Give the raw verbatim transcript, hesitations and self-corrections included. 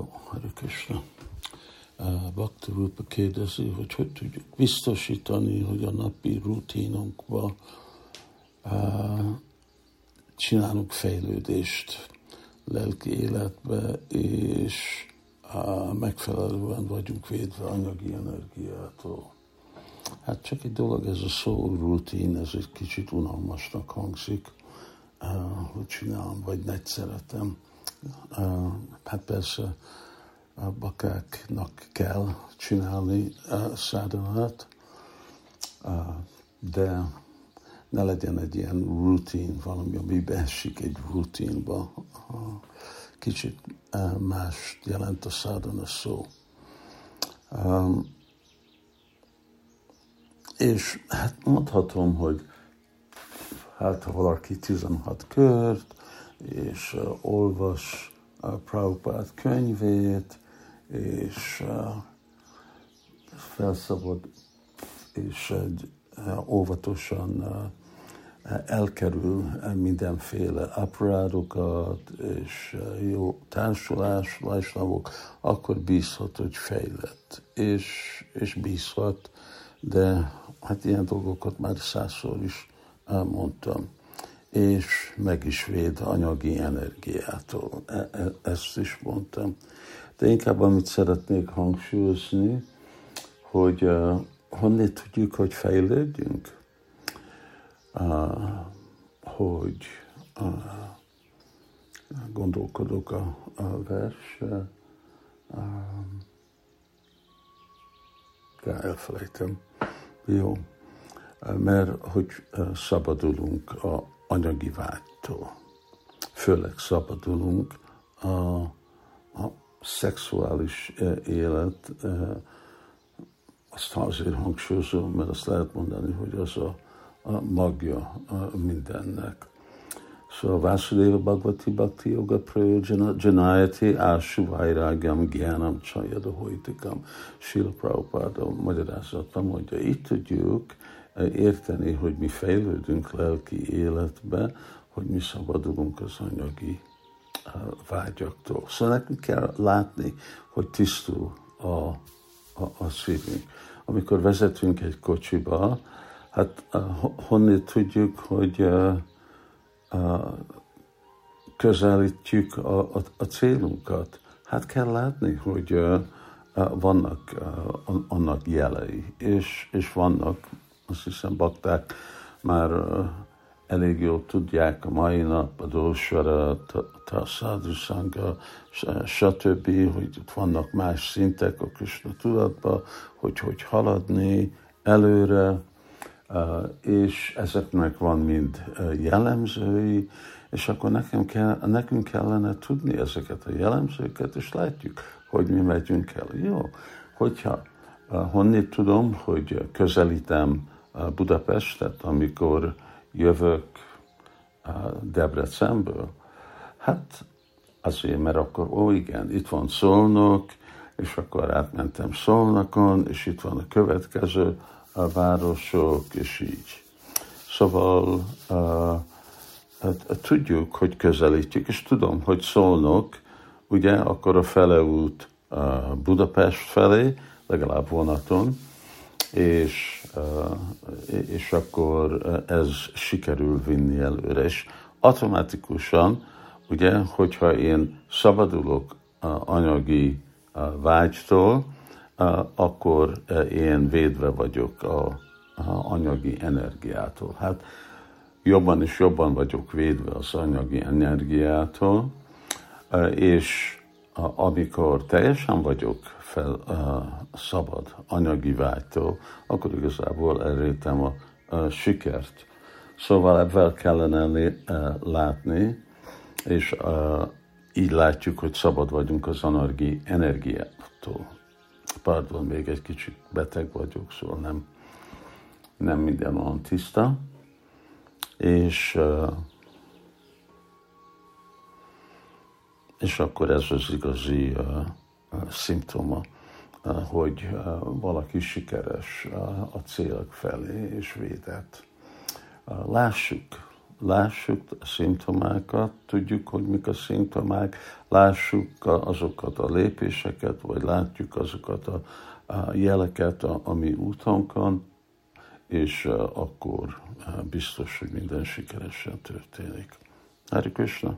Jó, Hare Krishna. Bakti Rupa kérdezi, hogy hogy tudjuk biztosítani, hogy a napi rutinunkban csinálunk fejlődést lelki életbe, és megfelelően vagyunk védve anyagi energiától. Hát csak egy dolog, ez a szó rutin, ez egy kicsit unalmasnak hangzik, hogy csinálom, vagy nem szeretem. Hát persze a bakáknak kell csinálni szádonát, de ne legyen egy ilyen rutin, valami, ami beesik egy rutinba. Kicsit más jelent a szádona szó. És hát mondhatom, hogy hát ha valaki tizenhat kört, és uh, olvas uh, Prabhupád könyvét, és uh, felszabad, és egy, uh, óvatosan uh, elkerül mindenféle aprádokat, és uh, jó társulás, lajslavok, akkor bízhat, hogy fejlett, és, és bízhat, de hát ilyen dolgokat már százszor is elmondtam, és meg is véd anyagi energiától, e- e- ezt is mondtam. De inkább amit szeretnék hangsúlyozni, hogy uh, honnét tudjuk, hogy fejlődjünk, uh, hogy uh, gondolkodok a, a versre, uh, de elfelejtem, jó, mert hogy szabadulunk a anyagi vágytól, főleg szabadulunk a, a szexuális élet, azt azért hangsúlyozom, mert azt lehet mondani, hogy az a, a magja a mindennek. Szóval Vásudeva Bhagavati Bhakti Yoga Prayojana Janayati Ásu Vairāgyam Gyánam Csajadohoitikam. Śrīla Prabhupáda magyarázata mondja, itt tudjuk érteni, hogy mi fejlődünk lelki életbe, hogy mi szabadulunk az anyagi vágyaktól. Szóval nekünk kell látni, hogy tisztul a, a, a szívünk. Amikor vezetünk egy kocsiba, hát honnét tudjuk, hogy közelítjük a, a, a célunkat. Hát kell látni, hogy uh, vannak uh, annak jelei, és, és vannak, azt hiszem bakták már uh, elég jól tudják a mai nap, a dósvara, a szádhuszanga, stb., hogy itt vannak más szintek a Krishna tudatban, hogy hogy haladni előre, Uh, és ezeknek van mind uh, jellemzői, és akkor nekem kell, nekünk kellene tudni ezeket a jellemzőket, és látjuk, hogy mi megyünk el. Jó, hogyha uh, honnét tudom, hogy közelítem uh, Budapestet, amikor jövök uh, Debrecenből, hát azért, mert akkor, ó igen, itt van Szolnok, és akkor átmentem Szolnokon, és itt van a következő a városok, és így. Szóval uh, hát, tudjuk, hogy közelítjük, és tudom, hogy Szolnok, ugye, akkor a fele út uh, Budapest felé, legalább vonaton, és, uh, és akkor ez sikerül vinni előre. És automatikusan, ugye, hogyha én szabadulok uh, anyagi uh, vágytól, akkor én védve vagyok a, a anyagi energiától. Hát jobban és jobban vagyok védve az anyagi energiától, és amikor teljesen vagyok fel, szabad anyagi vágytól, akkor igazából elértem a, a sikert. Szóval ebből kellene látni, és így látjuk, hogy szabad vagyunk az anyagi energiától. Pardon, még egy kicsit beteg vagyok, szóval nem, nem minden olyan tiszta. És, és akkor ez az igazi szimptoma, hogy valaki sikeres a célok felé és védett. Lássuk, lássuk a szimptomákat, tudjuk, hogy mik a szimptomák, lássuk azokat a lépéseket, vagy látjuk azokat a, a jeleket a, a mi útonkon, és uh, akkor uh, biztos, hogy minden sikeresen történik. Hare Krishna!